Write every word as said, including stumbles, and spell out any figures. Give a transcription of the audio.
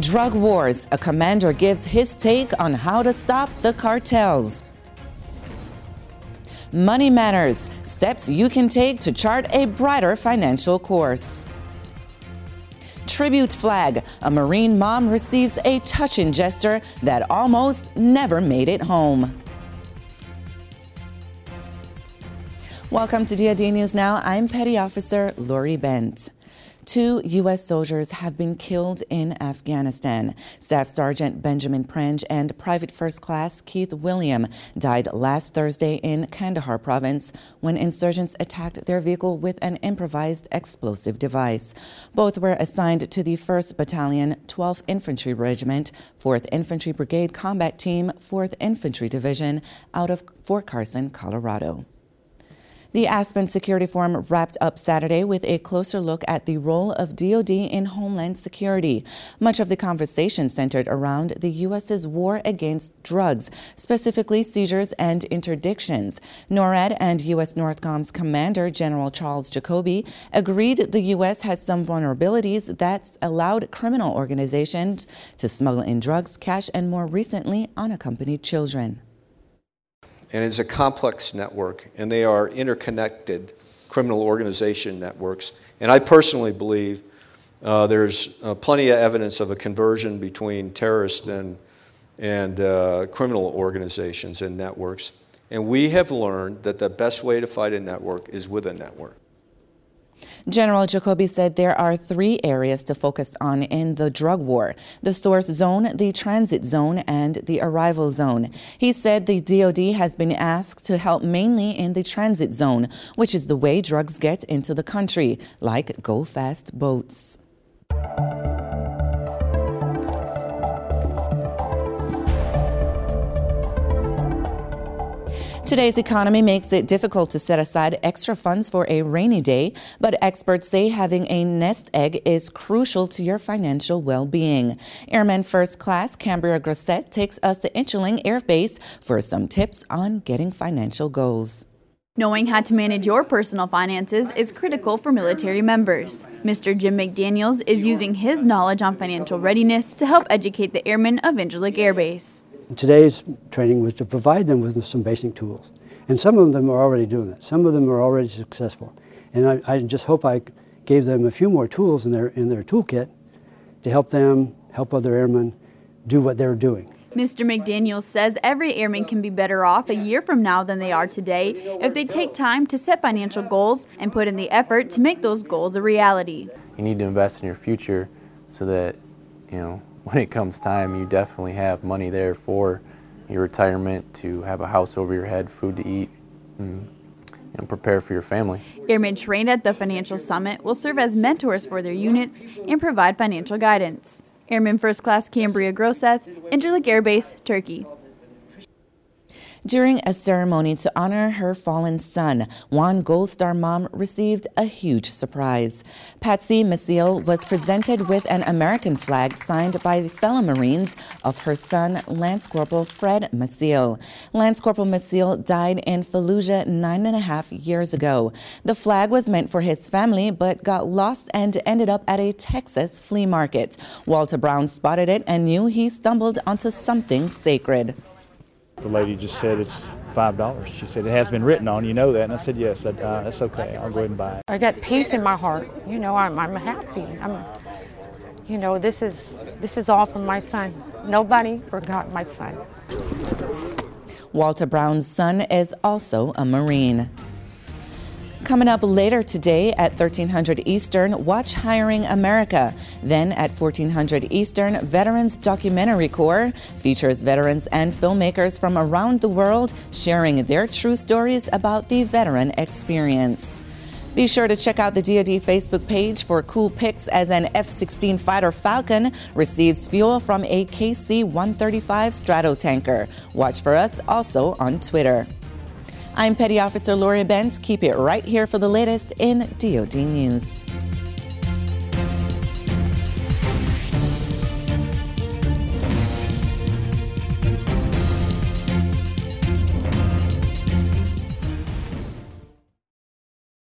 Drug wars, a commander gives his take on how to stop the cartels. Money matters, steps you can take to chart a brighter financial course. Tribute flag, a Marine mom receives a touching gesture that almost never made it home. Welcome to DoD News Now. I'm Petty Officer Lori Bent. Two U S soldiers have been killed in Afghanistan. Staff Sergeant Benjamin Prange and Private First Class Keith William died last Thursday in Kandahar Province when insurgents attacked their vehicle with an improvised explosive device. Both were assigned to the first Battalion, twelfth Infantry Regiment, fourth Infantry Brigade Combat Team, fourth Infantry Division out of Fort Carson, Colorado. The Aspen Security Forum wrapped up Saturday with a closer look at the role of DoD in homeland security. Much of the conversation centered around the U S's war against drugs, specifically seizures and interdictions. NORAD and U S NORTHCOM's commander, General Charles Jacoby, agreed the U S has some vulnerabilities that's allowed criminal organizations to smuggle in drugs, cash, and more recently, unaccompanied children. And it's a complex network, and they are interconnected criminal organization networks. And I personally believe uh, there's uh, plenty of evidence of a conversion between terrorist and, and uh, criminal organizations and networks. And we have learned that the best way to fight a network is with a network. General Jacoby said there are three areas to focus on in the drug war: the source zone, the transit zone, and the arrival zone. He said the DoD has been asked to help mainly in the transit zone, which is the way drugs get into the country, like go-fast boats. Today's economy makes it difficult to set aside extra funds for a rainy day, but experts say having a nest egg is crucial to your financial well-being. Airman First Class Cambria Grossett takes us to Incirlik Air Base for some tips on getting financial goals. Knowing how to manage your personal finances is critical for military members. Mister Jim McDaniels is using his knowledge on financial readiness to help educate the airmen of Incirlik Air Base. Today's training was to provide them with some basic tools, and some of them are already doing it. Some of them are already successful, and I, I just hope I gave them a few more tools in their in their toolkit to help them help other airmen do what they're doing. Mister McDaniels says every airman can be better off a year from now than they are today if they take time to set financial goals and put in the effort to make those goals a reality. You need to invest in your future so that, you know, when it comes time, you definitely have money there for your retirement, to have a house over your head, food to eat, and, and prepare for your family. Airmen trained at the Financial Summit will serve as mentors for their units and provide financial guidance. Airman First Class Cambria Grossett, Incirlik Air Base, Turkey. During a ceremony to honor her fallen son, one Gold Star mom received a huge surprise. Patsy Maciel was presented with an American flag signed by the fellow Marines of her son, Lance Corporal Fred Maciel. Lance Corporal Maciel died in Fallujah nine and a half years ago. The flag was meant for his family, but got lost and ended up at a Texas flea market. Walter Brown spotted it and knew he stumbled onto something sacred. The lady just said it's five dollars. She said, it has been written on, you know that. And I said, yes, uh, that's okay. I'll go ahead and buy it. I got peace in my heart. You know, I'm, I'm happy. I'm, you know, this is, this is all from my son. Nobody forgot my son. Walter Brown's son is also a Marine. Coming up later today at thirteen hundred Eastern, watch Hiring America. Then at fourteen hundred Eastern, Veterans Documentary Corps features veterans and filmmakers from around the world sharing their true stories about the veteran experience. Be sure to check out the DoD Facebook page for cool pics as an F sixteen fighter Falcon receives fuel from a K C one thirty-five Stratotanker. Watch for us also on Twitter. I'm Petty Officer Lauria Benz. Keep it right here for the latest in DoD News.